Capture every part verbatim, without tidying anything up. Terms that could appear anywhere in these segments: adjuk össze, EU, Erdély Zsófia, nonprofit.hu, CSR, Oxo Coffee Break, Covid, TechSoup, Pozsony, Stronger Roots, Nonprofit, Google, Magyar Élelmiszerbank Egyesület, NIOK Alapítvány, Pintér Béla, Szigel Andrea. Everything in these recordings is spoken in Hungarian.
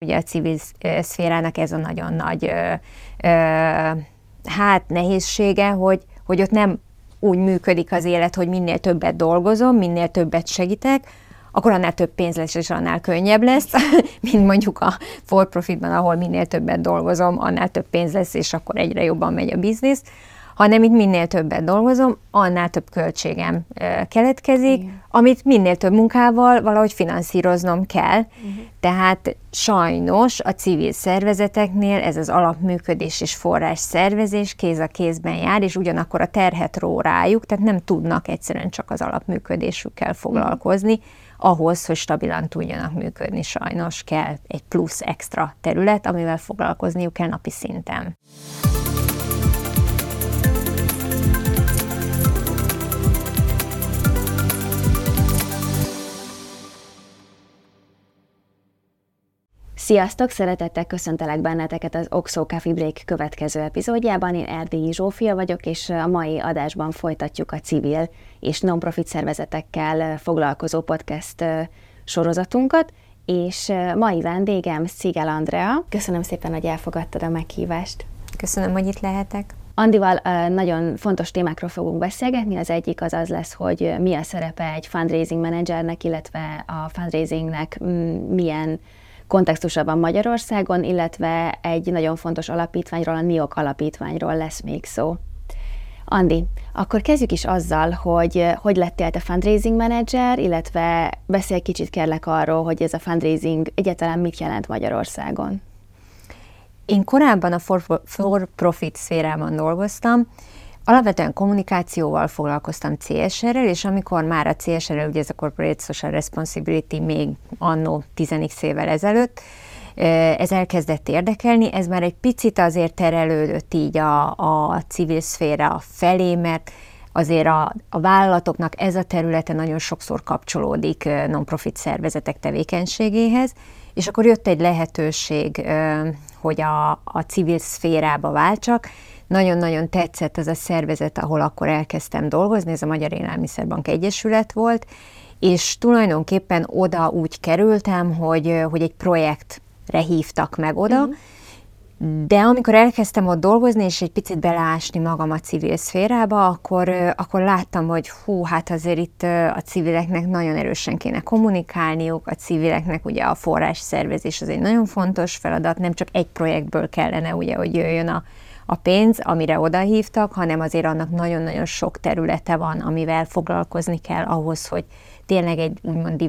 Ugye a civil szférának ez a nagyon nagy ö, ö, hát nehézsége, hogy, hogy ott nem úgy működik az élet, hogy minél többet dolgozom, minél többet segítek, akkor annál több pénz lesz, és annál könnyebb lesz, mint mondjuk a for profitban, ahol minél többet dolgozom, annál több pénz lesz, és akkor egyre jobban megy a biznisz, hanem itt minél többet dolgozom, annál több költségem keletkezik, igen, amit minél több munkával valahogy finanszíroznom kell. Uh-huh. Tehát sajnos a civil szervezeteknél ez az alapműködés és forrás szervezés kéz a kézben jár, és ugyanakkor a terhet ró rájuk, tehát nem tudnak egyszerűen csak az alapműködésükkel foglalkozni, uh-huh. ahhoz, hogy stabilan tudjanak működni, sajnos kell egy plusz extra terület, amivel foglalkozniuk kell napi szinten. Sziasztok! Szeretettel köszöntelek benneteket az Oxo Coffee Break következő epizódjában. Én Erdély Zsófia vagyok, és a mai adásban folytatjuk a civil és nonprofit szervezetekkel foglalkozó podcast sorozatunkat, és mai vendégem Szigel Andrea. Köszönöm szépen, hogy elfogadtad a meghívást. Köszönöm, hogy itt lehetek. Andival nagyon fontos témákról fogunk beszélgetni. Az egyik az az lesz, hogy mi a szerepe egy fundraising menedzsernek, illetve a fundraisingnek milyen kontextusában Magyarországon, illetve egy nagyon fontos alapítványról, a en i o ká Alapítványról lesz még szó. Andi, akkor kezdjük is azzal, hogy hogy lettél te fundraising menedzser, illetve beszélj kicsit kérlek arról, hogy ez a fundraising egyáltalán mit jelent Magyarországon. Én korábban a for, for profit szférában dolgoztam, alapvetően kommunikációval foglalkoztam C S R-rel, és amikor már a C S R-rel, ugye ez a Corporate Social Responsibility még anno tíz évvel ezelőtt, ez elkezdett érdekelni, ez már egy picit azért terelődött így a, a civil szféra felé, mert azért a, a vállalatoknak ez a területe nagyon sokszor kapcsolódik non-profit szervezetek tevékenységéhez, és akkor jött egy lehetőség, hogy a, a civil szférába váltsak. Nagyon-nagyon tetszett az a szervezet, ahol akkor elkezdtem dolgozni, ez a Magyar Élelmiszerbank Egyesület volt, és tulajdonképpen oda úgy kerültem, hogy, hogy egy projektre hívtak meg oda, mm. de amikor elkezdtem ott dolgozni, és egy picit beleásni magam a civil szférába, akkor, akkor láttam, hogy hú, hát azért itt a civileknek nagyon erősen kéne kommunikálniuk, a civileknek ugye a forrásszervezés az egy nagyon fontos feladat, nem csak egy projektből kellene ugye, hogy jöjjön a a pénz, amire odahívtak, hanem azért annak nagyon-nagyon sok területe van, amivel foglalkozni kell ahhoz, hogy tényleg egy úgymond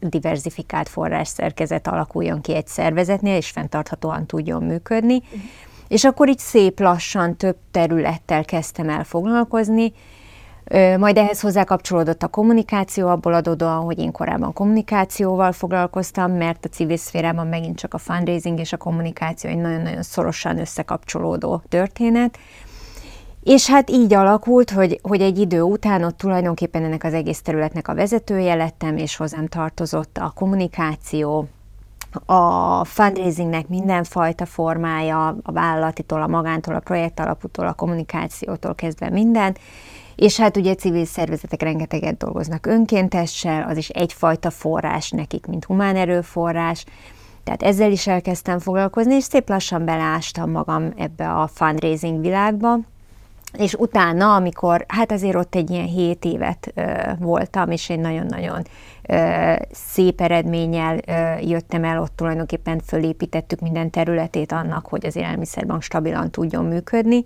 diverzifikált forrásszerkezet alakuljon ki egy szervezetnél, és fenntarthatóan tudjon működni. Mm. És akkor így szép lassan több területtel kezdtem el foglalkozni, majd ehhez hozzákapcsolódott a kommunikáció, abból adódóan, hogy én korábban kommunikációval foglalkoztam, mert a civil szférában megint csak a fundraising és a kommunikáció egy nagyon-nagyon szorosan összekapcsolódó történet. És hát így alakult, hogy, hogy egy idő után ott tulajdonképpen ennek az egész területnek a vezetője lettem, és hozzám tartozott a kommunikáció, a fundraisingnek mindenfajta formája, a vállalatitól, a magántól, a projektalapútól, a kommunikációtól kezdve minden. És hát ugye civil szervezetek rengeteget dolgoznak önkéntessel, az is egyfajta forrás nekik, mint humán erőforrás. Tehát ezzel is elkezdtem foglalkozni, és szép lassan beleástam magam ebbe a fundraising világba. És utána, amikor, hát azért ott egy ilyen hét évet ö, voltam, és én nagyon-nagyon ö, szép eredménnyel ö, jöttem el, ott tulajdonképpen fölépítettük minden területét annak, hogy az Élelmiszerbank stabilan tudjon működni.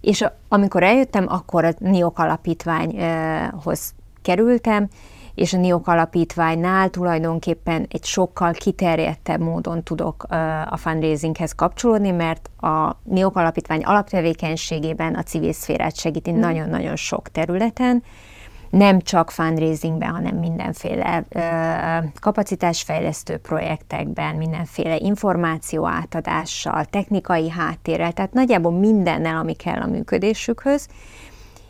És amikor eljöttem, akkor a en i o ká Alapítványhoz kerültem, és a en i o ká Alapítványnál tulajdonképpen egy sokkal kiterjedtebb módon tudok a fundraisinghez kapcsolódni, mert a en i o ká Alapítvány alaptevékenységében a civil szférát segíti hmm. nagyon-nagyon sok területen, nem csak fundraisingben, hanem mindenféle ö, kapacitásfejlesztő projektekben, mindenféle információ átadással, technikai háttérrel, tehát nagyjából mindennel, ami kell a működésükhöz.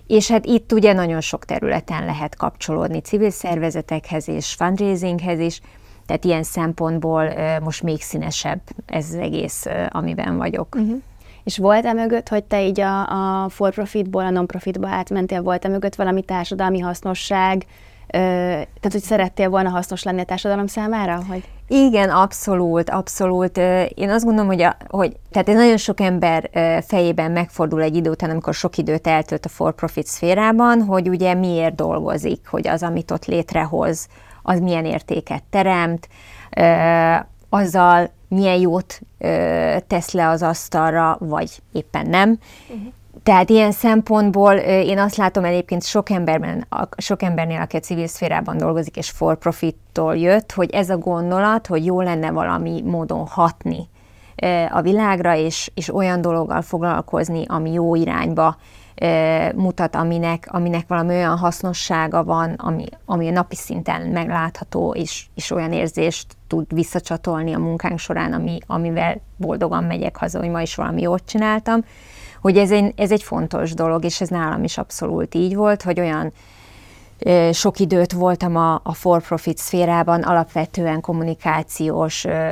És hát itt ugye nagyon sok területen lehet kapcsolódni civil szervezetekhez és fundraisinghez is, tehát ilyen szempontból ö, most még színesebb ez az egész, ö, amiben vagyok. Uh-huh. És volt-e mögött, hogy te így a, a for profitból a non-profitba átmentél, volt-e mögött valami társadalmi hasznosság, tehát hogy szerettél volna hasznos lenni a társadalom számára? Hogy... Igen, abszolút, abszolút. Én azt gondolom, hogy, a, hogy tehát nagyon sok ember fejében megfordul egy idő után, amikor sok időt eltölt a for-profit szférában, hogy ugye miért dolgozik, hogy az, amit ott létrehoz, az milyen értéket teremt, azzal milyen jót tesz le az asztalra, vagy éppen nem. Uh-huh. Tehát ilyen szempontból én azt látom egyébként sok emberben, sok embernél, aki a civil szférában dolgozik és for profittól jött, hogy ez a gondolat, hogy jó lenne valami módon hatni a világra, és, és olyan dologgal foglalkozni, ami jó irányba mutat, aminek, aminek valami olyan hasznossága van, ami, ami a napi szinten meglátható, és, és olyan érzést tud visszacsatolni a munkánk során, ami, amivel boldogan megyek haza, hogy ma is valami jót csináltam. Hogy ez egy, ez egy fontos dolog, és ez nálam is abszolút így volt, hogy olyan ö, sok időt voltam a, a for-profit szférában, alapvetően kommunikációs, ö,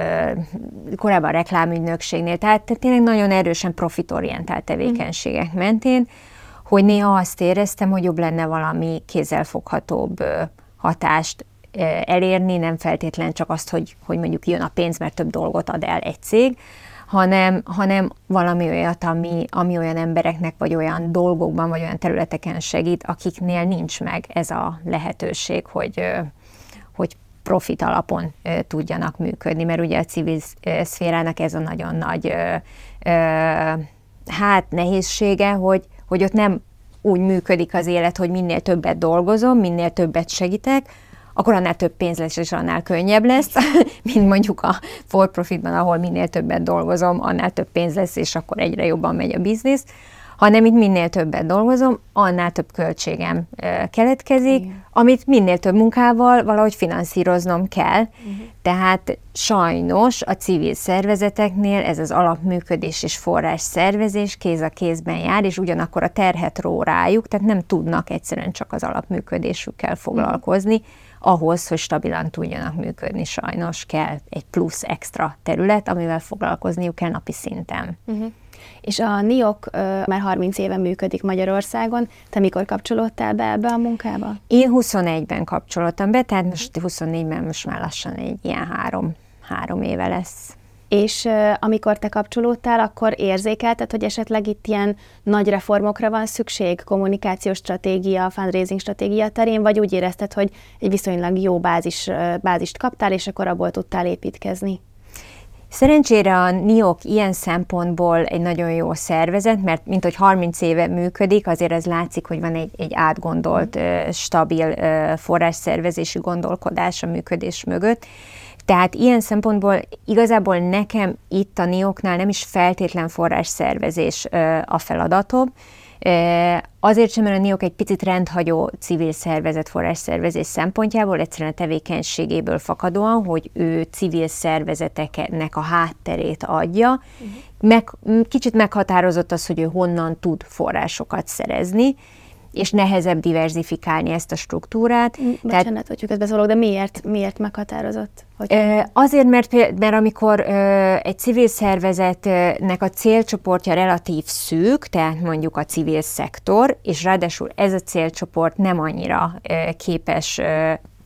korábban reklámügynökségnél, tehát, tehát tényleg nagyon erősen profitorientált tevékenységek mentén, hogy néha azt éreztem, hogy jobb lenne valami kézzelfoghatóbb ö, hatást ö, elérni, nem feltétlen csak azt, hogy, hogy mondjuk jön a pénz, mert több dolgot ad el egy cég, Hanem, hanem valami olyat, ami, ami olyan embereknek, vagy olyan dolgokban, vagy olyan területeken segít, akiknél nincs meg ez a lehetőség, hogy, hogy profit alapon tudjanak működni. Mert ugye a civil szférának ez a nagyon nagy hát, nehézsége, hogy, hogy ott nem úgy működik az élet, hogy minél többet dolgozom, minél többet segítek, akkor annál több pénz lesz, és annál könnyebb lesz, mint mondjuk a for profitban, ahol minél többet dolgozom, annál több pénz lesz, és akkor egyre jobban megy a biznisz, hanem itt minél többet dolgozom, annál több költségem keletkezik, igen, amit minél több munkával valahogy finanszíroznom kell. Uh-huh. Tehát sajnos a civil szervezeteknél ez az alapműködés és forrás szervezés kéz a kézben jár, és ugyanakkor a terhet ró rájuk, tehát nem tudnak egyszerűen csak az alapműködésükkel foglalkozni, uh-huh. Ahhoz, hogy stabilan tudjanak működni, sajnos kell egy plusz extra terület, amivel foglalkozniuk kell napi szinten. Uh-huh. És a NIOK ö, már harminc éve működik Magyarországon. Te mikor kapcsolódtál be ebbe a munkába? Én huszonegyben kapcsolódtam be, tehát most huszonnégyben most már lassan egy ilyen három, három éve lesz. És ö, amikor te kapcsolódtál, akkor érzékelted, hogy esetleg itt ilyen nagy reformokra van szükség, kommunikációs stratégia, fundraising stratégia terén, vagy úgy érezted, hogy egy viszonylag jó bázis, bázist kaptál, és akkor abból tudtál építkezni? Szerencsére a NIOK ilyen szempontból egy nagyon jó szervezet, mert mint hogy harminc éve működik, azért ez látszik, hogy van egy, egy átgondolt, stabil forrásszervezési gondolkodás a működés mögött. Tehát ilyen szempontból igazából nekem itt a NIOK-nál nem is feltétlen forrásszervezés a feladatom. Azért sem, mert a NIOK egy picit rendhagyó civil szervezet forrásszervezés szempontjából, egyszerűen a tevékenységéből fakadóan, hogy ő civil szervezeteknek a hátterét adja. Meg, kicsit meghatározott az, hogy ő honnan tud forrásokat szerezni, és nehezebb diverzifikálni ezt a struktúrát. Bocsánat, Tehát, hogy közbe szólok, de miért, miért meghatározott? Hogy... Azért, mert, mert amikor egy civil szervezetnek a célcsoportja relatív szűk, tehát mondjuk a civil szektor, és ráadásul ez a célcsoport nem annyira képes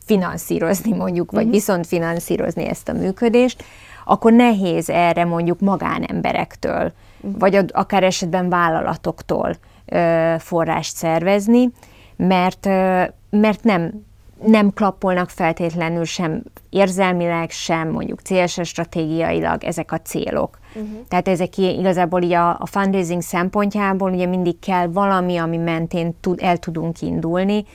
finanszírozni mondjuk, vagy uh-huh. viszont finanszírozni ezt a működést, akkor nehéz erre mondjuk magánemberektől, uh-huh. vagy akár esetben vállalatoktól forrást szervezni, mert, mert nem, nem klappolnak feltétlenül sem érzelmileg, sem mondjuk cé es er stratégiailag ezek a célok. Uh-huh. Tehát ezek igazából így a, a fundraising szempontjából ugye mindig kell valami, ami mentén tud, el tudunk indulni.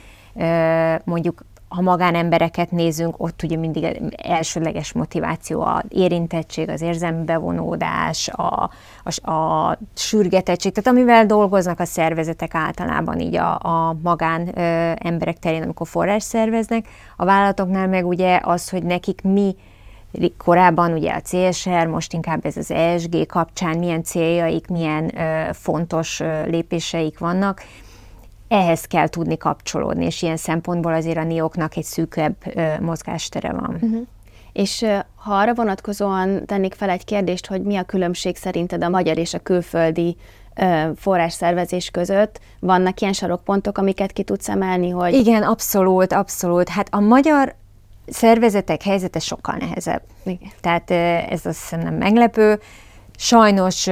Mondjuk ha magánembereket nézünk, ott ugye mindig elsődleges motiváció az érintettség, az érzelmi bevonódás, a, a, a sürgetettség, tehát amivel dolgoznak a szervezetek általában így a, a magánemberek terén, amikor forrás szerveznek. A vállalatoknál meg ugye az, hogy nekik mi korábban ugye a cé es er, most inkább ez az e es gé kapcsán milyen céljaik, milyen ö, fontos ö, lépéseik vannak, ehhez kell tudni kapcsolódni, és ilyen szempontból azért a NIOK-nak egy szűkebb ö, mozgástere van. Uh-huh. És ö, ha arra vonatkozóan tennék fel egy kérdést, hogy mi a különbség szerinted a magyar és a külföldi forrásszervezés között vannak ilyen sarokpontok, amiket ki tudsz emelni, hogy... Igen, abszolút, abszolút. Hát a magyar szervezetek helyzete sokkal nehezebb. Igen. Tehát ez azt hiszem nem meglepő. Sajnos,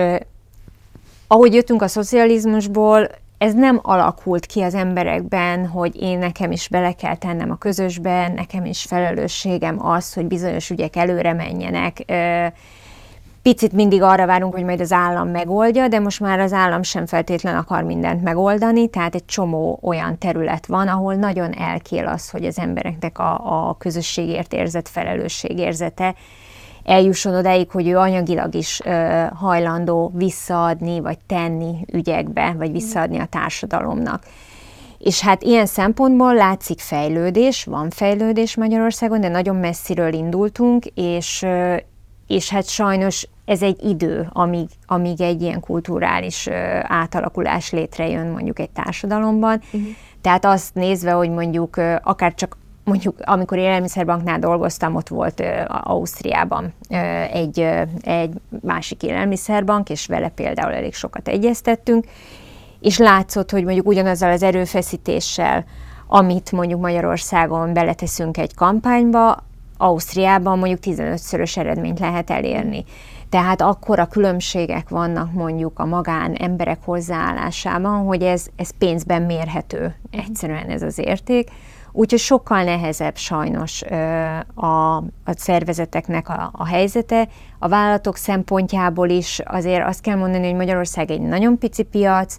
ahogy jöttünk a szocializmusból, ez nem alakult ki az emberekben, hogy én nekem is bele kell tennem a közösben, nekem is felelősségem az, hogy bizonyos ügyek előre menjenek. Picit mindig arra várunk, hogy majd az állam megoldja, de most már az állam sem feltétlen akar mindent megoldani, tehát egy csomó olyan terület van, ahol nagyon elkél az, hogy az embereknek a, a közösségért érzett felelősségérzete eljusson odáig, hogy ő anyagilag is ö, hajlandó visszaadni, vagy tenni ügyekbe, vagy visszaadni a társadalomnak. És hát ilyen szempontból látszik fejlődés, van fejlődés Magyarországon, de nagyon messziről indultunk, és, ö, és hát sajnos ez egy idő, amíg, amíg egy ilyen kulturális ö, átalakulás létrejön mondjuk egy társadalomban. Uh-huh. Tehát azt nézve, hogy mondjuk ö, akár csak mondjuk, amikor Élelmiszerbanknál dolgoztam, ott volt ö, Ausztriában ö, egy, ö, egy másik élelmiszerbank, és vele például elég sokat egyeztettünk, és látszott, hogy mondjuk ugyanazzal az erőfeszítéssel, amit mondjuk Magyarországon beleteszünk egy kampányba, Ausztriában mondjuk tizenötszörös eredményt lehet elérni. Tehát akkora különbségek vannak mondjuk a magán emberek hozzáállásában, hogy ez, ez pénzben mérhető egyszerűen ez az érték. Úgyhogy sokkal nehezebb sajnos a, a szervezeteknek a, a helyzete. A vállalatok szempontjából is azért azt kell mondani, hogy Magyarország egy nagyon pici piac,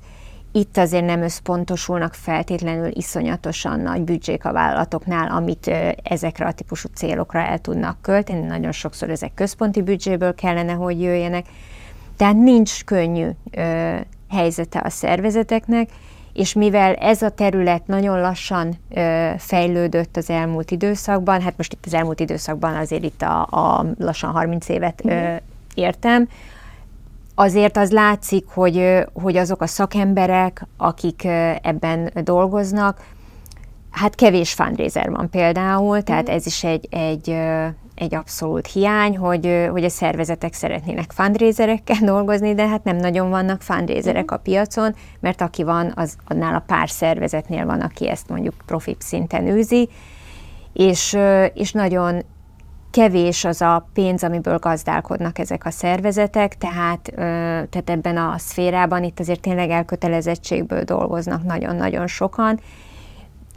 itt azért nem összpontosulnak feltétlenül iszonyatosan nagy büdzsék a vállalatoknál, amit ezekre a típusú célokra el tudnak költeni. Nagyon sokszor ezek központi büdzséből kellene, hogy jöjjenek. Tehát nincs könnyű helyzete a szervezeteknek, és mivel ez a terület nagyon lassan ö, fejlődött az elmúlt időszakban, hát most itt az elmúlt időszakban azért itt a, a lassan harminc évet ö, értem, azért az látszik, hogy, hogy azok a szakemberek, akik ebben dolgoznak, hát kevés fundraiser van például, tehát ez is egy, egy, egy abszolút hiány, hogy, hogy a szervezetek szeretnének fundraiserekkel dolgozni, de hát nem nagyon vannak fundraiserek a piacon, mert aki van, az annál a pár szervezetnél van, aki ezt mondjuk profi szinten űzi, és, és nagyon kevés az a pénz, amiből gazdálkodnak ezek a szervezetek, tehát, tehát ebben a szférában itt azért tényleg elkötelezettségből dolgoznak nagyon-nagyon sokan,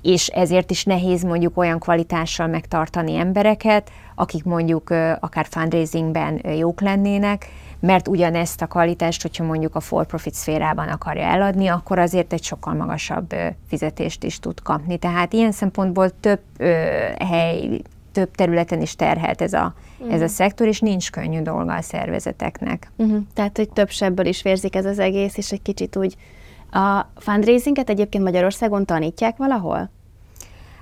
és ezért is nehéz mondjuk olyan kvalitással megtartani embereket, akik mondjuk akár fundraisingben jók lennének, mert ugyanezt a kvalitást, hogyha mondjuk a for-profit szférában akarja eladni, akkor azért egy sokkal magasabb fizetést is tud kapni. Tehát ilyen szempontból több ö, hely, több területen is terhelt ez a, uh-huh. ez a szektor, és nincs könnyű dolga a szervezeteknek. Uh-huh. Tehát, hogy több sebből is vérzik ez az egész, és egy kicsit úgy. A fundraisinget egyébként Magyarországon tanítják valahol?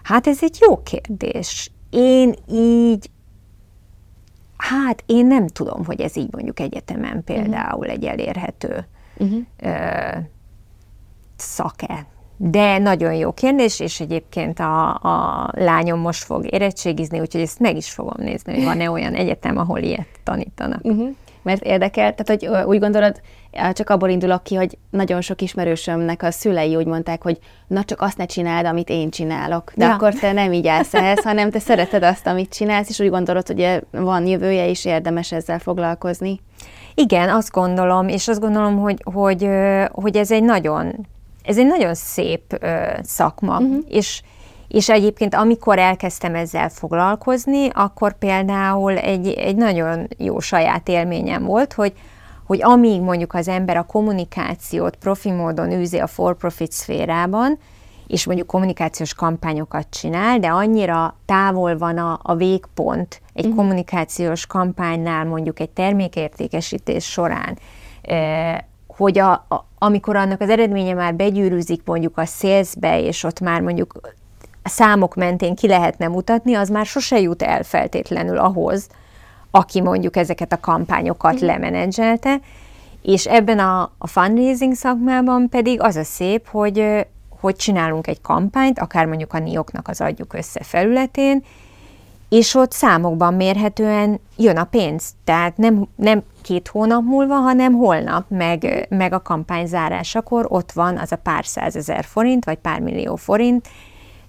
Hát ez egy jó kérdés. Én így, hát én nem tudom, hogy ez így mondjuk egyetemen például uh-huh. egy elérhető uh-huh. ö, szak-e. De nagyon jó kérdés, és egyébként a, a lányom most fog érettségizni, úgyhogy ezt meg is fogom nézni, hogy van-e olyan egyetem, ahol ilyet tanítanak. Uh-huh. Mert érdekel, tehát hogy úgy gondolod, csak abból indulok ki, hogy nagyon sok ismerősömnek a szülei úgy mondták, hogy na csak azt ne csináld, amit én csinálok. De ja. akkor te nem így állsz ehhez, hanem te szereted azt, amit csinálsz, és úgy gondolod, hogy van jövője, és érdemes ezzel foglalkozni. Igen, azt gondolom, és azt gondolom, hogy, hogy, hogy ez egy nagyon, ez egy nagyon szép szakma, uh-huh. és És egyébként, amikor elkezdtem ezzel foglalkozni, akkor például egy, egy nagyon jó saját élményem volt, hogy, hogy amíg mondjuk az ember a kommunikációt profi módon űzi a for-profit szférában, és mondjuk kommunikációs kampányokat csinál, de annyira távol van a, a végpont egy uh-huh. kommunikációs kampánynál, mondjuk egy termékértékesítés során, e- hogy a, a, amikor annak az eredménye már begyűrűzik mondjuk a salesbe, és ott már mondjuk a számok mentén ki lehetne mutatni, az már sose jut el feltétlenül ahhoz, aki mondjuk ezeket a kampányokat mm. lemenedzselte, és ebben a, a fundraising szakmában pedig az a szép, hogy, hogy csinálunk egy kampányt, akár mondjuk a en i o ká-nak az adjuk össze felületén, és ott számokban mérhetően jön a pénz. Tehát nem, nem két hónap múlva, hanem holnap, meg, meg a kampány zárásakor ott van az a pár százezer forint, vagy pár millió forint.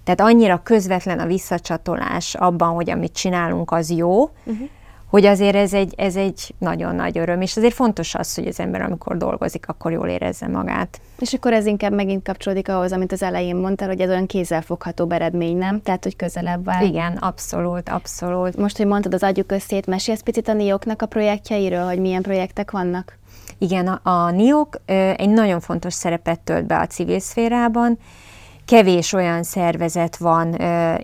Tehát annyira közvetlen a visszacsatolás abban, hogy amit csinálunk, az jó, uh-huh. hogy azért ez egy, ez egy nagyon nagy öröm, és azért fontos az, hogy az ember, amikor dolgozik, akkor jól érezze magát. És akkor ez inkább megint kapcsolódik ahhoz, amit az elején mondtál, hogy ez olyan kézzelfoghatóbb eredmény, nem? Tehát, hogy közelebb áll. Igen, abszolút, abszolút. Most, hogy mondtad az Adjuk Összét, mesélsz picit a NIOK-nak a projektjeiről, hogy milyen projektek vannak? Igen, a, a NIOK egy nagyon fontos szerepet tölt be a civil szférában. Kevés olyan szervezet van,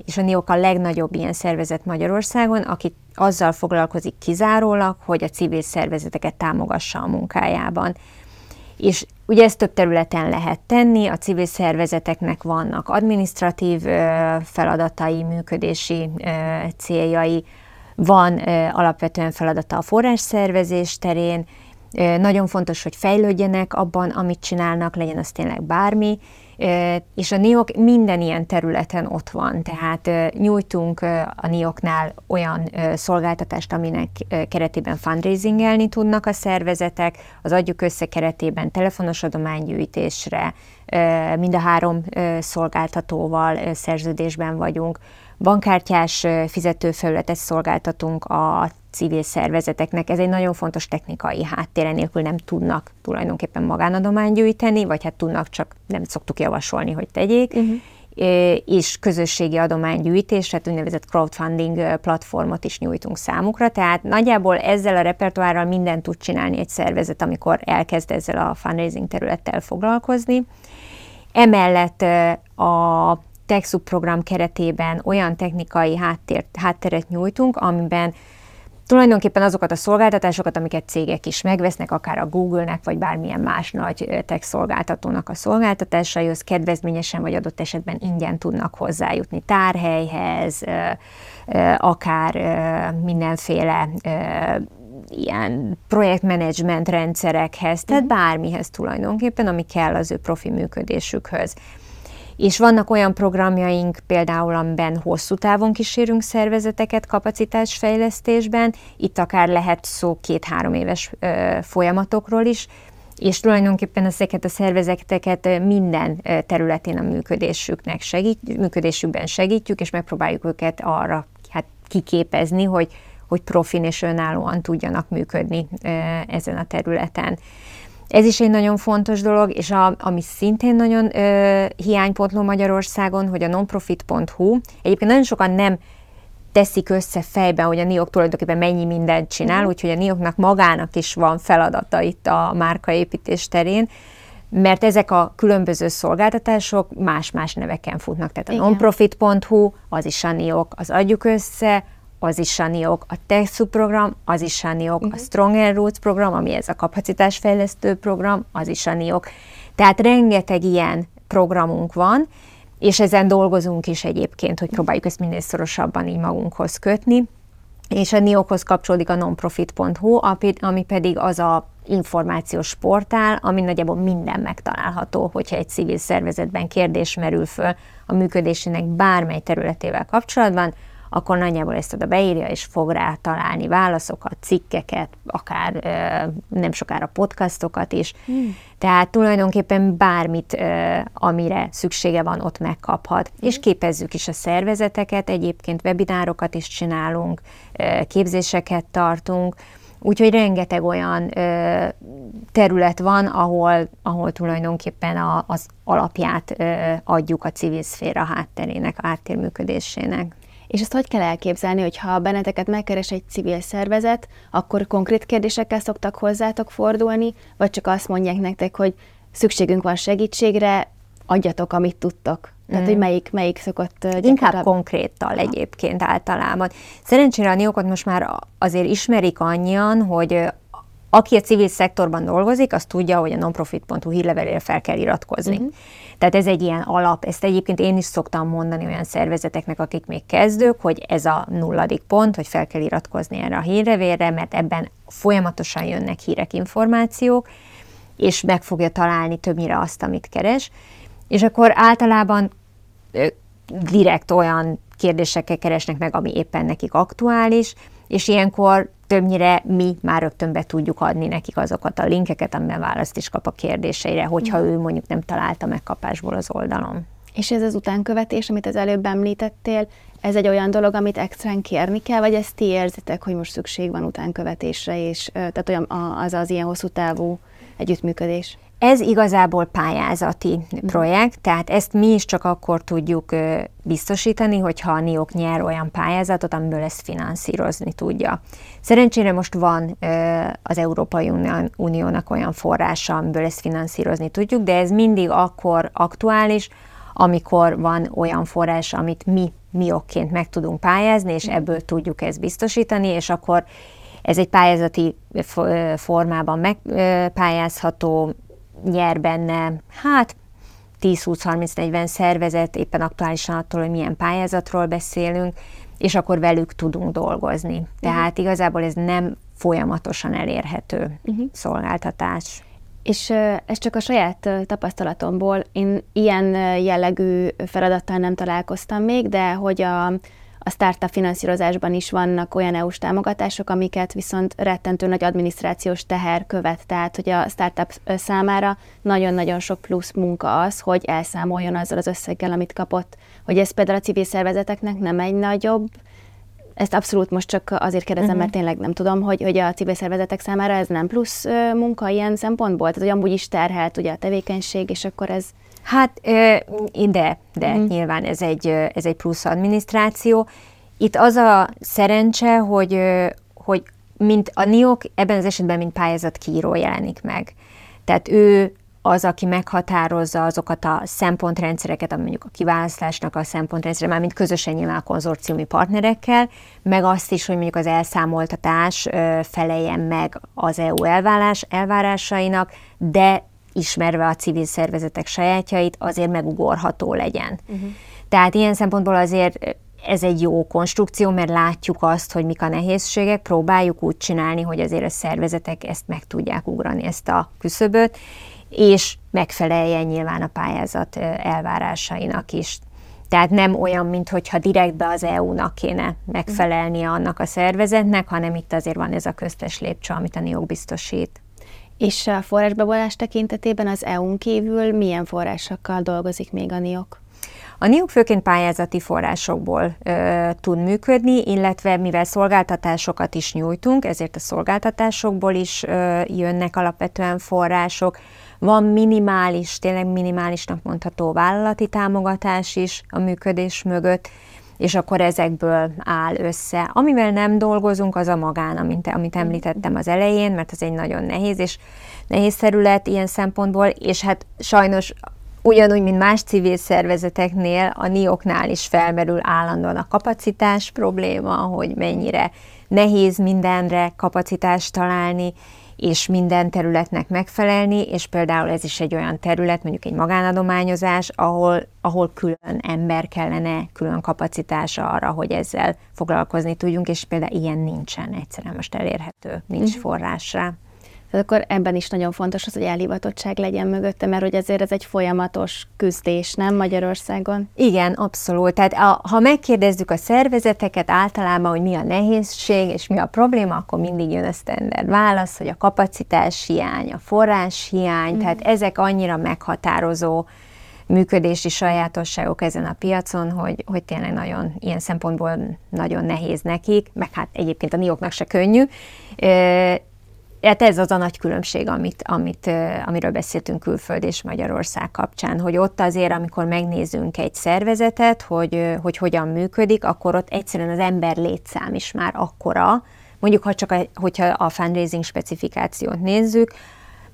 és a NIOK a legnagyobb ilyen szervezet Magyarországon, aki azzal foglalkozik kizárólag, hogy a civil szervezeteket támogassa a munkájában. És ugye ezt több területen lehet tenni, a civil szervezeteknek vannak adminisztratív feladatai, működési céljai, van alapvetően feladata a forrásszervezés terén, nagyon fontos, hogy fejlődjenek abban, amit csinálnak, legyen az tényleg bármi, és a NIOK minden ilyen területen ott van, tehát nyújtunk a NIOK-nál olyan szolgáltatást, aminek keretében fundraisingelni tudnak a szervezetek, az Adjuk Össze keretében telefonos adománygyűjtésre, mind a három szolgáltatóval szerződésben vagyunk, bankkártyás fizetőfelületet szolgáltatunk a civil szervezeteknek, ez egy nagyon fontos technikai háttér, nélkül nem tudnak tulajdonképpen magánadományt gyűjteni, vagy hát tudnak, csak nem szoktuk javasolni, hogy tegyék, uh-huh. és közösségi adománygyűjtés, tehát úgynevezett crowdfunding platformot is nyújtunk számukra, tehát nagyjából ezzel a repertoárral mindent tud csinálni egy szervezet, amikor elkezd ezzel a fundraising területtel foglalkozni. Emellett a TechSoup program keretében olyan technikai háttért, hátteret nyújtunk, amiben tulajdonképpen azokat a szolgáltatásokat, amiket cégek is megvesznek, akár a Google-nek, vagy bármilyen más nagy tech szolgáltatónak a szolgáltatásaihoz kedvezményesen, vagy adott esetben ingyen tudnak hozzájutni tárhelyhez, akár mindenféle ilyen projektmenedzsment rendszerekhez, tehát bármihez tulajdonképpen, ami kell az ő profi működésükhöz. És vannak olyan programjaink, például amiben hosszú távon kísérünk szervezeteket kapacitásfejlesztésben, itt akár lehet szó két-három éves ö, folyamatokról is, és tulajdonképpen ezeket a szervezeteket minden területén a működésüknek segít, működésükben segítjük, és megpróbáljuk őket arra hát, kiképezni, hogy, hogy profin és önállóan tudjanak működni ö, ezen a területen. Ez is egy nagyon fontos dolog, és a, ami szintén nagyon ö, hiánypontló Magyarországon, hogy a nonprofit pont hu, egyébként nagyon sokan nem teszik össze fejben, hogy a NIOK tulajdonképpen mennyi mindent csinál, mm. úgyhogy a NIOK-nak magának is van feladata itt a márkaépítés terén, mert ezek a különböző szolgáltatások más-más neveken futnak, tehát a igen. nonprofit pont hu, az is a NIOK, az Adjuk Össze, az is a NIOK, a TechSoup program, az is a NIOK, uh-huh. a Stronger Roots program, ami ez a kapacitásfejlesztő program, az is a NIOK. Tehát rengeteg ilyen programunk van, és ezen dolgozunk is egyébként, hogy próbáljuk ezt minél szorosabban így magunkhoz kötni. És a NIOK-hoz kapcsolódik a nonprofit pont hu, ami pedig az a információs portál, ami nagyjából minden megtalálható, hogyha egy civil szervezetben kérdés merül föl a működésének bármely területével kapcsolatban, akkor nagyjából ezt oda beírja, és fog rá találni válaszokat, cikkeket, akár nem sokára podcastokat is. Hmm. Tehát tulajdonképpen bármit, amire szüksége van, ott megkaphat. Hmm. És képezzük is a szervezeteket, egyébként webinárokat is csinálunk, képzéseket tartunk, úgyhogy rengeteg olyan terület van, ahol, ahol tulajdonképpen a, az alapját adjuk a civil szféra hátterének, a háttérműködésének. És ezt hogy kell elképzelni, hogy ha benneteket megkeres egy civil szervezet, akkor konkrét kérdésekkel szoktak hozzátok fordulni, vagy csak azt mondják nektek, hogy szükségünk van segítségre, adjatok, amit tudtok. Tehát, mm. hogy melyik, melyik szokott gyakorlatilag... Inkább konkréttal egyébként általában. Szerencsére a NIOK-ot most már azért ismerik annyian, hogy aki a civil szektorban dolgozik, az tudja, hogy a nonprofit pont hu hírlevelére fel kell iratkozni. Mm. Tehát ez egy ilyen alap, ezt egyébként én is szoktam mondani olyan szervezeteknek, akik még kezdők, hogy ez a nulladik pont, hogy fel kell iratkozni erre a hírlevélre, mert ebben folyamatosan jönnek hírek, információk, és meg fogja találni többnyire azt, amit keres. És akkor általában direkt olyan kérdésekkel keresnek meg, ami éppen nekik aktuális, és ilyenkor többnyire mi már rögtön be tudjuk adni nekik azokat a linkeket, amiben választ is kap a kérdéseire, hogyha ő mondjuk nem találta megkapásból az oldalon. És ez az utánkövetés, amit az előbb említettél, ez egy olyan dolog, amit extrán kérni kell, vagy ezt ti érzitek, hogy most szükség van utánkövetésre, és tehát olyan, az az ilyen hosszú távú együttműködés? Ez igazából pályázati projekt, tehát ezt mi is csak akkor tudjuk biztosítani, hogyha a NIOK nyer olyan pályázatot, amiből ezt finanszírozni tudja. Szerencsére most van az Európai Uniónak olyan forrása, amiből ezt finanszírozni tudjuk, de ez mindig akkor aktuális, amikor van olyan forrás, amit mi NIOK-ként meg tudunk pályázni, és ebből tudjuk ezt biztosítani, és akkor ez egy pályázati formában megpályázható, nyer benne, hát tíz húsz harminc negyven szervezet, éppen aktuálisan attól, hogy milyen pályázatról beszélünk, és akkor velük tudunk dolgozni. Tehát uh-huh. igazából ez nem folyamatosan elérhető uh-huh. szolgáltatás. És ez csak a saját tapasztalatomból, én ilyen jellegű feladattal nem találkoztam még, de hogy a, a startup finanszírozásban is vannak olyan é u-s támogatások, amiket viszont rettentő nagy adminisztrációs teher követ, tehát hogy a startup számára nagyon-nagyon sok plusz munka az, hogy elszámoljon azzal az összeggel, amit kapott, hogy ez például a civil szervezeteknek nem egy nagyobb, ezt abszolút most csak azért kérdezem, uh-huh. mert tényleg nem tudom, hogy, hogy a civil szervezetek számára ez nem plusz munka ilyen szempontból? Tehát, hogy amúgy is terhelt ugye a tevékenység, és akkor ez... Hát, de, de uh-huh. nyilván ez egy, ez egy plusz adminisztráció. Itt az a szerencse, hogy, hogy mint a NIOK ebben az esetben mint pályázatkíró jelenik meg. Tehát ő az, aki meghatározza azokat a szempontrendszereket, ami mondjuk a kiválasztásnak a szempontrendszere, mármint közösen nyilván a konzorciumi partnerekkel, meg azt is, hogy mondjuk az elszámoltatás feleljen meg az é u elvárás, elvárásainak, de ismerve a civil szervezetek sajátjait, azért megugorható legyen. Uh-huh. Tehát ilyen szempontból azért ez egy jó konstrukció, mert látjuk azt, hogy mik a nehézségek, próbáljuk úgy csinálni, hogy azért a szervezetek ezt meg tudják ugrani, ezt a küszöböt, és megfeleljen nyilván a pályázat elvárásainak is. Tehát nem olyan, mintha direktbe az é u-nak kéne megfelelnie annak a szervezetnek, hanem itt azért van ez a köztes lépcső, amit a NIOK biztosít. És a forrásbevonás tekintetében az é u-n kívül milyen forrásokkal dolgozik még a NIOK? A NIOK főként pályázati forrásokból ö, tud működni, illetve mivel szolgáltatásokat is nyújtunk, ezért a szolgáltatásokból is ö, jönnek alapvetően források. Van minimális, tényleg minimálisnak mondható vállalati támogatás is a működés mögött, és akkor ezekből áll össze. Amivel nem dolgozunk, az a magán, amint, amit említettem az elején, mert ez egy nagyon nehéz és nehéz terület ilyen szempontból, és hát sajnos ugyanúgy, mint más civil szervezeteknél, a NIOK-nál is felmerül állandóan a kapacitás probléma, hogy mennyire nehéz mindenre kapacitást találni, és minden területnek megfelelni, és például ez is egy olyan terület, mondjuk egy magánadományozás, ahol, ahol külön ember kellene, külön kapacitása arra, hogy ezzel foglalkozni tudjunk, és például ilyen nincsen egyszerűen most elérhető, nincs uh-huh. forrásra. Tehát akkor ebben is nagyon fontos az, hogy elhivatottság legyen mögötte, mert hogy ezért ez egy folyamatos küzdés, nem Magyarországon? Igen, abszolút. Tehát a, ha megkérdezzük a szervezeteket általában, hogy mi a nehézség és mi a probléma, akkor mindig jön a standard válasz, hogy a kapacitás hiány, a forrás hiány, mm. tehát ezek annyira meghatározó működési sajátosságok ezen a piacon, hogy, hogy tényleg nagyon, ilyen szempontból nagyon nehéz nekik, meg hát egyébként a NIOK-nak se könnyű. Hát ez az a nagy különbség, amit, amit, amiről beszéltünk külföld és Magyarország kapcsán, hogy ott azért, amikor megnézünk egy szervezetet, hogy, hogy hogyan működik, akkor ott egyszerűen az ember létszám is már akkora, mondjuk ha csak a, hogyha a fundraising specifikációt nézzük,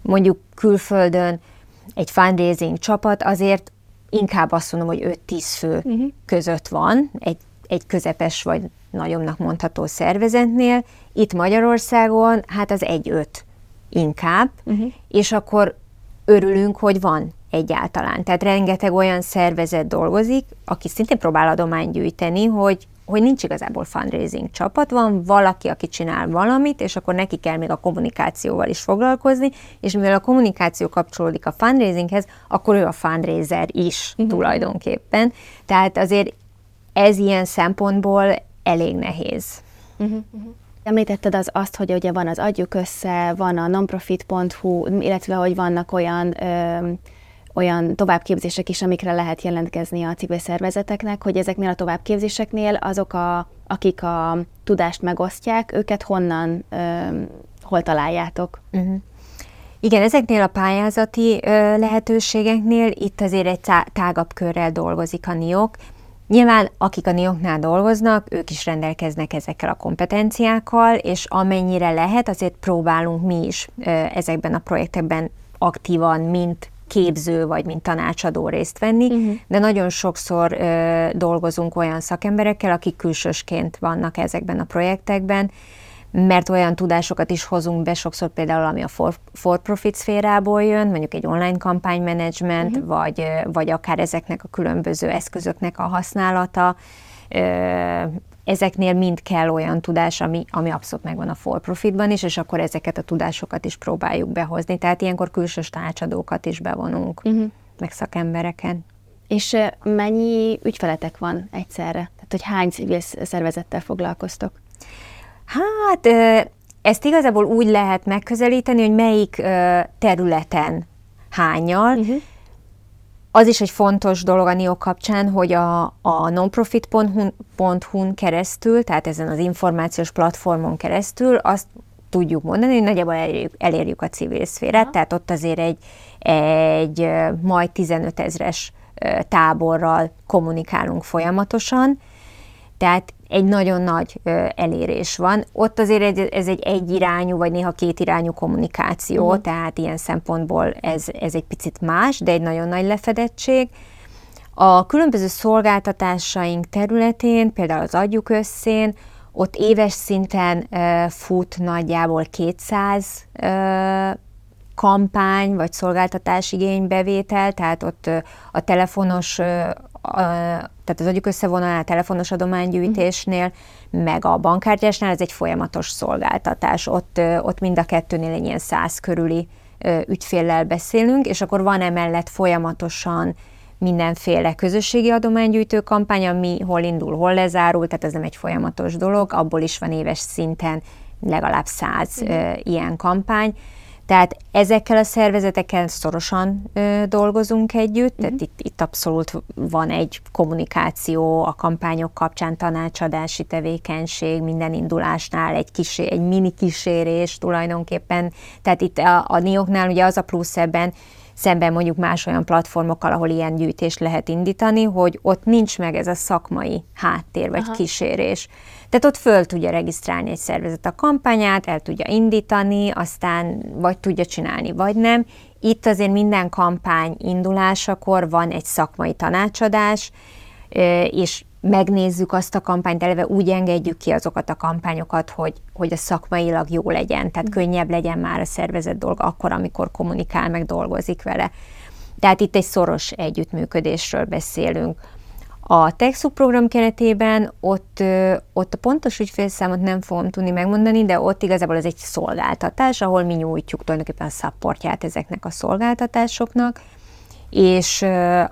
mondjuk külföldön egy fundraising csapat azért inkább azt mondom, hogy öt-tíz fő uh-huh. között van, egy, egy közepes vagy nagyobbnak mondható szervezetnél, itt Magyarországon hát az egy-öt inkább, uh-huh. és akkor örülünk, hogy van egyáltalán. Tehát rengeteg olyan szervezet dolgozik, aki szintén próbál adományt gyűjteni, hogy, hogy nincs igazából fundraising csapat, van valaki, aki csinál valamit, és akkor neki kell még a kommunikációval is foglalkozni, és mivel a kommunikáció kapcsolódik a fundraisinghez, akkor ő a fundraiser is uh-huh. tulajdonképpen. Tehát azért ez ilyen szempontból elég nehéz. Uh-huh. Uh-huh. Említetted az azt, hogy ugye van az adjuk össze, van a nonprofit pont hu, illetve hogy vannak olyan, ö, olyan továbbképzések is, amikre lehet jelentkezni a civil szervezeteknek, hogy ezeknél a továbbképzéseknél azok, a, akik a tudást megosztják, őket honnan, ö, hol találjátok? Uh-huh. Igen, ezeknél a pályázati ö, lehetőségeknél itt azért egy tágabb körrel dolgozik a NIOK. Nyilván, akik a NIOK-nál dolgoznak, ők is rendelkeznek ezekkel a kompetenciákkal, és amennyire lehet, azért próbálunk mi is ezekben a projektekben aktívan, mint képző vagy mint tanácsadó részt venni, uh-huh. de nagyon sokszor ö, dolgozunk olyan szakemberekkel, akik külsősként vannak ezekben a projektekben, mert olyan tudásokat is hozunk be sokszor például, ami a for, for profit szférából jön, mondjuk egy online kampánymenedzsment, uh-huh. vagy, vagy akár ezeknek a különböző eszközöknek a használata. Ezeknél mind kell olyan tudás, ami, ami abszolút megvan a for profitban is, és akkor ezeket a tudásokat is próbáljuk behozni. Tehát ilyenkor külsős tanácsadókat is bevonunk, uh-huh. meg szakembereket. És mennyi ügyfeletek van egyszerre? Tehát, hogy hány civil szervezettel foglalkoztok? Hát ezt igazából úgy lehet megközelíteni, hogy melyik területen hányan. Uh-huh. Az is egy fontos dolog a NIOK kapcsán, hogy a, a nonprofit pont hu-n keresztül, tehát ezen az információs platformon keresztül azt tudjuk mondani, hogy nagyjából elérjük, elérjük a civil szférát, uh-huh. tehát ott azért egy, egy majd tizenöt ezres táborral kommunikálunk folyamatosan. Tehát egy nagyon nagy ö, elérés van. Ott azért egy, ez egy egyirányú, vagy néha kétirányú kommunikáció, uh-huh. tehát ilyen szempontból ez, ez egy picit más, de egy nagyon nagy lefedettség. A különböző szolgáltatásaink területén, például az adjuk összén, ott éves szinten ö, fut nagyjából kétszáz ö, kampány, vagy szolgáltatás igénybevétel, tehát ott ö, a telefonos ö, A, tehát az adjuk összevonalán, a telefonos adománygyűjtésnél, mm. meg a bankkártyásnál, ez egy folyamatos szolgáltatás. Ott, ott mind a kettőnél egy ilyen száz körüli ügyféllel beszélünk, és akkor van emellett folyamatosan mindenféle közösségi adománygyűjtő kampány, ami hol indul, hol lezárul, tehát ez nem egy folyamatos dolog, abból is van éves szinten legalább száz mm. ilyen kampány. Tehát ezekkel a szervezetekkel szorosan ö, dolgozunk együtt, tehát uh-huh. itt, itt abszolút van egy kommunikáció a kampányok kapcsán, tanácsadási tevékenység, minden indulásnál egy, kísér, egy mini kísérés tulajdonképpen. Tehát itt a, a NIOK-nál ugye az a plusz ebben, szemben mondjuk más olyan platformokkal, ahol ilyen gyűjtést lehet indítani, hogy ott nincs meg ez a szakmai háttér vagy Aha. kísérés. Tehát ott föl tudja regisztrálni egy szervezet a kampányát, el tudja indítani, aztán vagy tudja csinálni, vagy nem. Itt azért minden kampány indulásakor van egy szakmai tanácsadás, és megnézzük azt a kampányt, eleve úgy engedjük ki azokat a kampányokat, hogy, hogy a szakmailag jó legyen, tehát könnyebb legyen már a szervezet dolga akkor, amikor kommunikál, meg dolgozik vele. Tehát itt egy szoros együttműködésről beszélünk. A TechSoup program keretében ott, ott a pontos ügyfélszámot nem fogom tudni megmondani, de ott igazából ez egy szolgáltatás, ahol mi nyújtjuk tulajdonképpen a supportját ezeknek a szolgáltatásoknak, és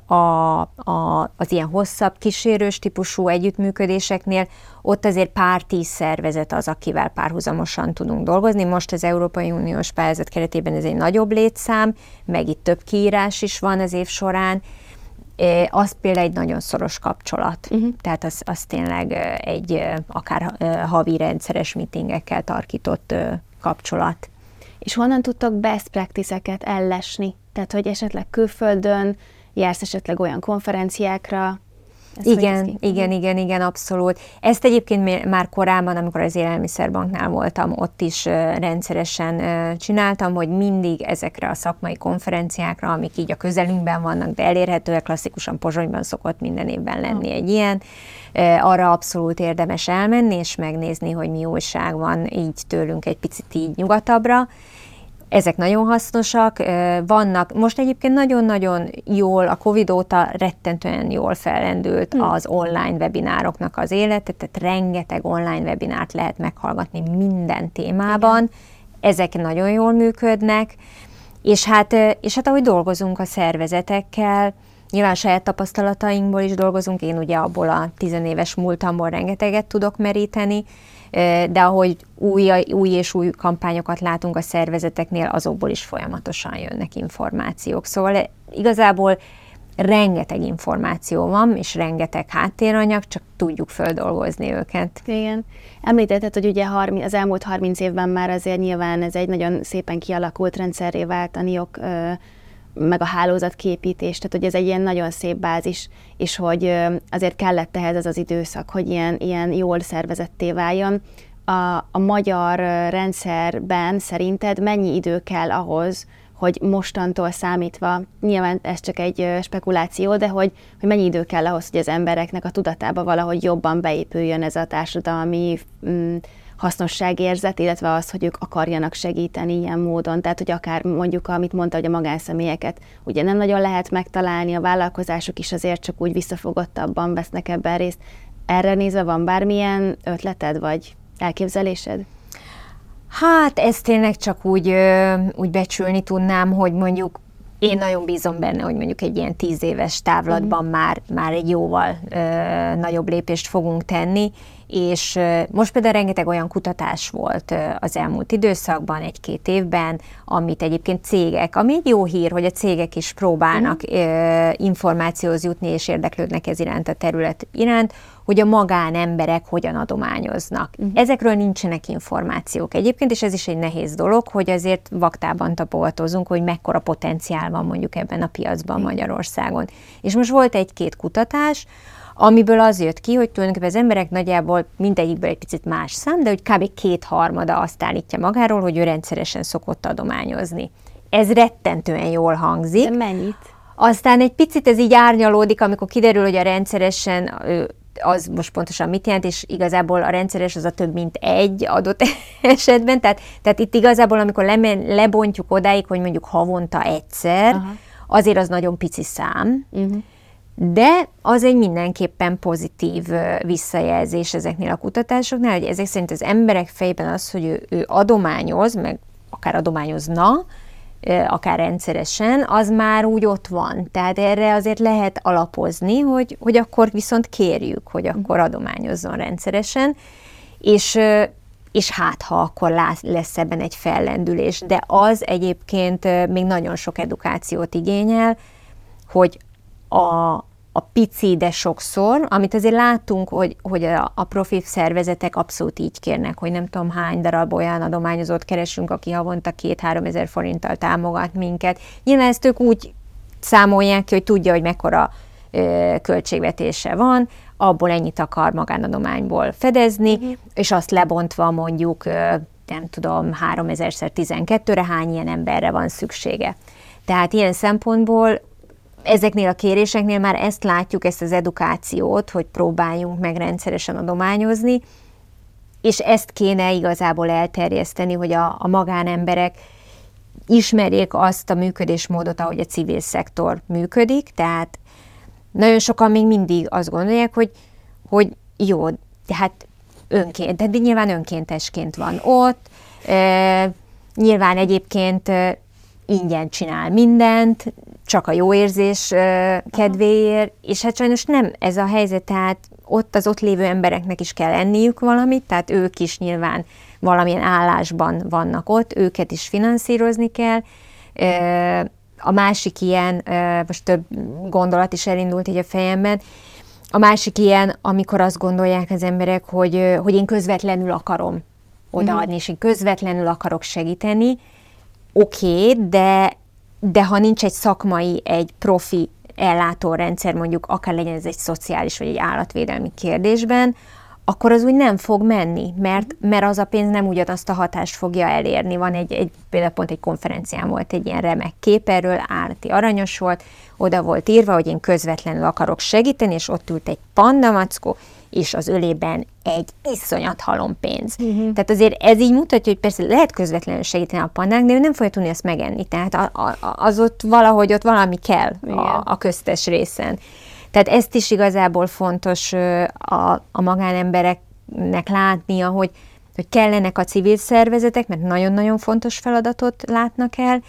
a, a, az ilyen hosszabb kísérős típusú együttműködéseknél ott azért pár tíz szervezet az, akivel párhuzamosan tudunk dolgozni. Most az Európai Uniós pályázat keretében ez egy nagyobb létszám, meg itt több kiírás is van az év során. Az például egy nagyon szoros kapcsolat, uh-huh. tehát az, az tényleg egy akár havi rendszeres meetingekkel tarkított kapcsolat. És honnan tudtok best practice-eket ellesni? Tehát, hogy esetleg külföldön jársz esetleg olyan konferenciákra? Igen, igen, igen, igen, abszolút. Ezt egyébként már korábban, amikor az Élelmiszerbanknál voltam, ott is rendszeresen csináltam, hogy mindig ezekre a szakmai konferenciákra, amik így a közelünkben vannak, de elérhetőek, klasszikusan Pozsonyban szokott minden évben lenni egy ilyen, arra abszolút érdemes elmenni és megnézni, hogy mi újság van így tőlünk egy picit így nyugatabbra. Ezek nagyon hasznosak, vannak, most egyébként nagyon-nagyon jól, a Covid óta rettentően jól fellendült hmm. az online webinároknak az élete, tehát rengeteg online webinárt lehet meghallgatni minden témában, Igen. ezek nagyon jól működnek, és hát, és hát ahogy dolgozunk a szervezetekkel, Nyilván saját tapasztalatainkból is dolgozunk, én ugye abból a tizenéves múltamból rengeteget tudok meríteni, de ahogy új, új és új kampányokat látunk a szervezeteknél, azokból is folyamatosan jönnek információk. Szóval igazából rengeteg információ van, és rengeteg háttéranyag, csak tudjuk földolgozni őket. Igen. Említetted, hogy ugye az elmúlt harminc évben már azért nyilván ez egy nagyon szépen kialakult rendszerré vált a NIOK, meg a hálózat képítés, tehát hogy ez egy ilyen nagyon szép bázis, és hogy azért kellett ehhez az az időszak, hogy ilyen, ilyen jól szervezetté váljon. A, a magyar rendszerben szerinted mennyi idő kell ahhoz, hogy mostantól számítva, nyilván ez csak egy spekuláció, de hogy, hogy mennyi idő kell ahhoz, hogy az embereknek a tudatába valahogy jobban beépüljön ez a társadalmi mm, hasznosságérzet, illetve az, hogy ők akarjanak segíteni ilyen módon. Tehát, hogy akár mondjuk, amit mondta, hogy a magánszemélyeket ugye nem nagyon lehet megtalálni, a vállalkozások is azért csak úgy visszafogottabban vesznek ebben részt. Erre nézve van bármilyen ötleted vagy elképzelésed? Hát ezt tényleg csak úgy, úgy becsülni tudnám, hogy mondjuk én nagyon bízom benne, hogy mondjuk egy ilyen tíz éves távlatban mm. már, már egy jóval ö, nagyobb lépést fogunk tenni, és ö, most például rengeteg olyan kutatás volt ö, az elmúlt időszakban, egy-két évben, amit egyébként cégek, ami egy jó hír, hogy a cégek is próbálnak mm. ö, információhoz jutni, és érdeklődnek ez iránt a terület iránt, hogy a magánemberek hogyan adományoznak. Mm. Ezekről nincsenek információk egyébként, és ez is egy nehéz dolog, hogy azért vaktában tapogatózunk, hogy mekkora potenciál van mondjuk ebben a piacban mm. Magyarországon. És most volt egy-két kutatás, amiből az jött ki, hogy tulajdonképpen az emberek nagyjából mindegyikből egy picit más szám, de hogy kb. kétharmada azt állítja magáról, hogy ő rendszeresen szokott adományozni. Ez rettentően jól hangzik. De mennyit? Aztán egy picit ez így árnyalódik, amikor kiderül, hogy a rendszeresen, az most pontosan mit jelent, és igazából a rendszeres az a több mint egy adott esetben, tehát, tehát itt igazából, amikor lemen, lebontjuk odáig, hogy mondjuk havonta egyszer, aha, azért az nagyon pici szám, uh-huh. De az egy mindenképpen pozitív visszajelzés ezeknél a kutatásoknál, hogy ezek szerint az emberek fejében az, hogy ő, ő adományoz, meg akár adományozna, akár rendszeresen, az már úgy ott van. Tehát erre azért lehet alapozni, hogy, hogy akkor viszont kérjük, hogy akkor adományozzon rendszeresen, és, és hát ha akkor lesz ebben egy fellendülés. De az egyébként még nagyon sok edukációt igényel, hogy a, a pici, de sokszor, amit azért látunk, hogy, hogy a, a profi szervezetek abszolút így kérnek, hogy nem tudom hány darab olyan adományozót keresünk, aki havonta két-három ezer forinttal támogat minket. Nyilván ezt ők úgy számolják ki, hogy tudja, hogy mekkora ö, költségvetése van, abból ennyit akar magánadományból fedezni, mm. és azt lebontva mondjuk, ö, nem tudom, három ezerszer tizenkettőre hány ilyen emberre van szüksége. Tehát ilyen szempontból ezeknél a kéréseknél már ezt látjuk, ezt az edukációt, hogy próbáljunk meg rendszeresen adományozni, és ezt kéne igazából elterjeszteni, hogy a, a magánemberek ismerjék azt a működésmódot, ahogy a civil szektor működik, tehát nagyon sokan még mindig azt gondolják, hogy, hogy jó, hát önként, de nyilván önkéntesként van ott, e, nyilván egyébként ingyen csinál mindent, csak a jó érzés kedvéért, és hát sajnos nem ez a helyzet, tehát ott az ott lévő embereknek is kell enniük valamit, tehát ők is nyilván valamilyen állásban vannak ott, őket is finanszírozni kell. A másik ilyen, most több gondolat is elindult így a fejemben, a másik ilyen, amikor azt gondolják az emberek, hogy, hogy én közvetlenül akarom odaadni, és én közvetlenül akarok segíteni, oké, okay, de, de ha nincs egy szakmai, egy profi ellátórendszer, mondjuk akár legyen ez egy szociális vagy egy állatvédelmi kérdésben, akkor az úgy nem fog menni, mert, mert az a pénz nem ugyanazt a hatást fogja elérni. Van egy, egy, például pont egy konferencián volt egy ilyen remek kép erről, állati aranyos volt, oda volt írva, hogy én közvetlenül akarok segíteni, és ott ült egy pandamackó, és az ölében egy iszonyat halom pénz. Uh-huh. Tehát azért ez így mutatja, hogy persze lehet közvetlenül segíteni a pandák, de ő nem fogja tudni azt megenni. Tehát a, a, az ott valahogy ott valami kell a, a köztes részen. Tehát ezt is igazából fontos a, a magánembereknek látnia, hogy, hogy kellenek a civil szervezetek, mert nagyon-nagyon fontos feladatot látnak el,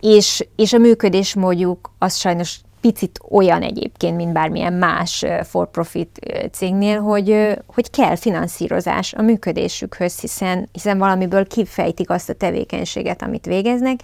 és, és a működésmódjuk az sajnos picit olyan egyébként, mint bármilyen más for-profit cégnél, hogy, hogy kell finanszírozás a működésükhöz, hiszen, hiszen valamiből kifejtik azt a tevékenységet, amit végeznek,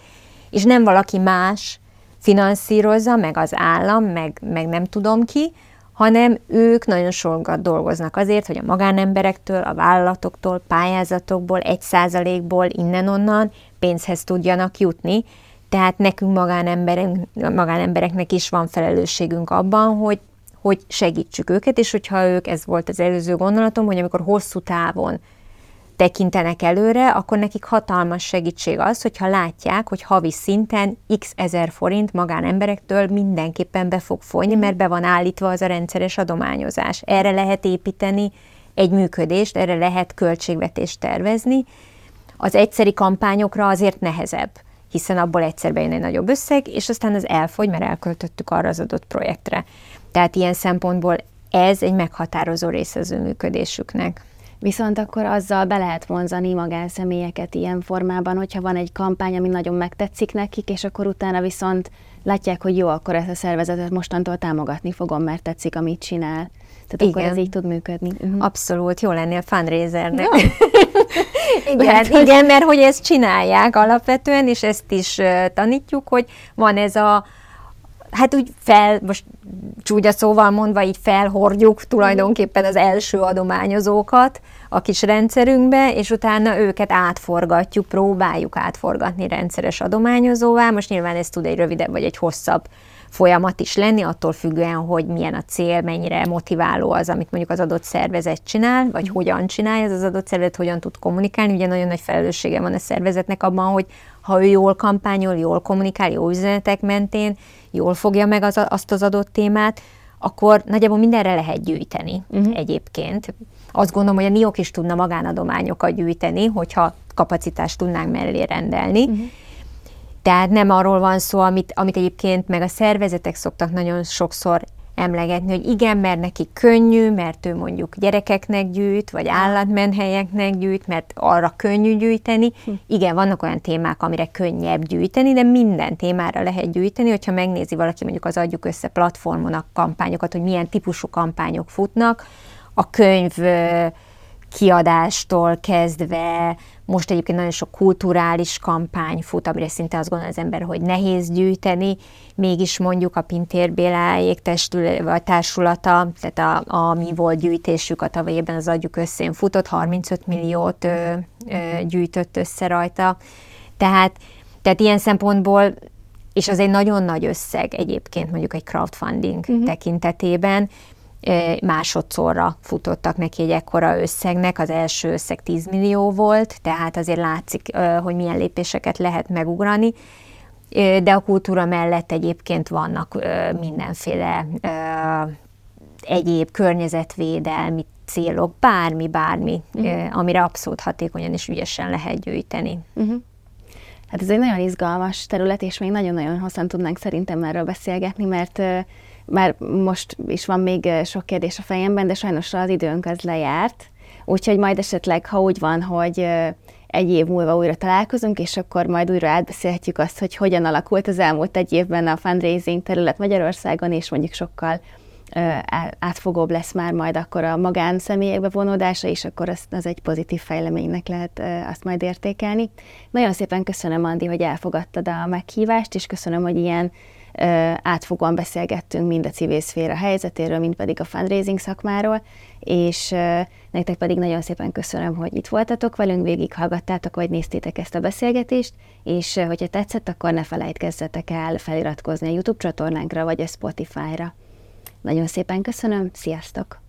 és nem valaki más finanszírozza, meg az állam, meg, meg nem tudom ki, hanem ők nagyon sokat dolgoznak azért, hogy a magánemberektől, a vállalatoktól, pályázatokból, egy százalékból, innen-onnan pénzhez tudjanak jutni. Tehát nekünk magánembereknek is van felelősségünk abban, hogy, hogy segítsük őket, és hogyha ők, ez volt az előző gondolatom, hogy amikor hosszú távon tekintenek előre, akkor nekik hatalmas segítség az, hogyha látják, hogy havi szinten x ezer forint magánemberektől mindenképpen be fog folyni, mert be van állítva az a rendszeres adományozás. Erre lehet építeni egy működést, erre lehet költségvetést tervezni. Az egyszeri kampányokra azért nehezebb, hiszen abból egyszer bejön egy nagyobb összeg, és aztán az elfogy, mert elköltöttük arra az adott projektre. Tehát ilyen szempontból ez egy meghatározó része az ő működésüknek. Viszont akkor azzal be lehet vonzani magánszemélyeket ilyen formában, hogyha van egy kampány, ami nagyon megtetszik nekik, és akkor utána viszont látják, hogy jó, akkor ezt a szervezetet mostantól támogatni fogom, mert tetszik, amit csinál. Tehát igen, akkor ez így tud működni. Uh-huh. Abszolút, jó lennél fundraisernek. No. igen, hát, igen, mert hogy ezt csinálják alapvetően, és ezt is uh, tanítjuk, hogy van ez a, hát úgy fel, most csúnya szóval mondva, így felhordjuk tulajdonképpen az első adományozókat a kis rendszerünkbe, és utána őket átforgatjuk, próbáljuk átforgatni rendszeres adományozóvá. Most nyilván ez tud egy rövidebb vagy egy hosszabb folyamat is lenni, attól függően, hogy milyen a cél, mennyire motiváló az, amit mondjuk az adott szervezet csinál, vagy hogyan csinálja, ez az adott szervezet hogyan tud kommunikálni. Ugye nagyon nagy felelőssége van a szervezetnek abban, hogy ha ő jól kampányol, jól kommunikál, jó üzenetek mentén, jól fogja meg az, azt az adott témát, akkor nagyjából mindenre lehet gyűjteni uh-huh. egyébként. Azt gondolom, hogy a NIOK is tudna magánadományokat gyűjteni, hogyha kapacitást tudnánk mellé rendelni. Uh-huh. Tehát nem arról van szó, amit, amit egyébként meg a szervezetek szoktak nagyon sokszor emlegetni, hogy igen, mert neki könnyű, mert ő mondjuk gyerekeknek gyűjt, vagy állatmenhelyeknek gyűjt, mert arra könnyű gyűjteni. Igen, vannak olyan témák, amire könnyebb gyűjteni, de minden témára lehet gyűjteni, hogyha megnézi valaki mondjuk az Adjuk Össze platformon a kampányokat, hogy milyen típusú kampányok futnak, a könyv kiadástól kezdve, most egyébként nagyon sok kulturális kampány fut, amire szinte azt gondol az ember, hogy nehéz gyűjteni, mégis mondjuk a Pintér Béláék testület, vagy társulata, tehát a, a mi volt gyűjtésük a tavaly évben az Adjuk Összén futott, harmincöt milliót ö, ö, gyűjtött össze rajta. Tehát, tehát ilyen szempontból, és az egy nagyon nagy összeg egyébként mondjuk egy crowdfunding uh-huh. tekintetében, másodszorra futottak neki egy ekkora összegnek, az első összeg tíz millió volt, tehát azért látszik, hogy milyen lépéseket lehet megugrani, de a kultúra mellett egyébként vannak mindenféle egyéb környezetvédelmi célok, bármi, bármi, uh-huh. amire abszolút hatékonyan és ügyesen lehet gyűjteni. Uh-huh. Hát ez egy nagyon izgalmas terület, és még nagyon-nagyon hosszan tudnánk szerintem erről beszélgetni, mert már most is van még sok kérdés a fejemben, de sajnos az időnk az lejárt, úgyhogy majd esetleg, ha úgy van, hogy egy év múlva újra találkozunk, és akkor majd újra átbeszélhetjük azt, hogy hogyan alakult az elmúlt egy évben a fundraising terület Magyarországon, és mondjuk sokkal átfogóbb lesz már majd akkor a magánszemélyek bevonódása, és akkor az, az egy pozitív fejleménynek lehet azt majd értékelni. Nagyon szépen köszönöm, Andi, hogy elfogadtad a meghívást, és köszönöm, hogy ilyen átfogóan beszélgettünk mind a civil szféra helyzetéről, mind pedig a fundraising szakmáról, és nektek pedig nagyon szépen köszönöm, hogy itt voltatok velünk, végighallgattátok, vagy néztétek ezt a beszélgetést, és hogyha tetszett, akkor ne felejtkezzetek el feliratkozni a YouTube csatornánkra, vagy a Spotify-ra. Nagyon szépen köszönöm, sziasztok!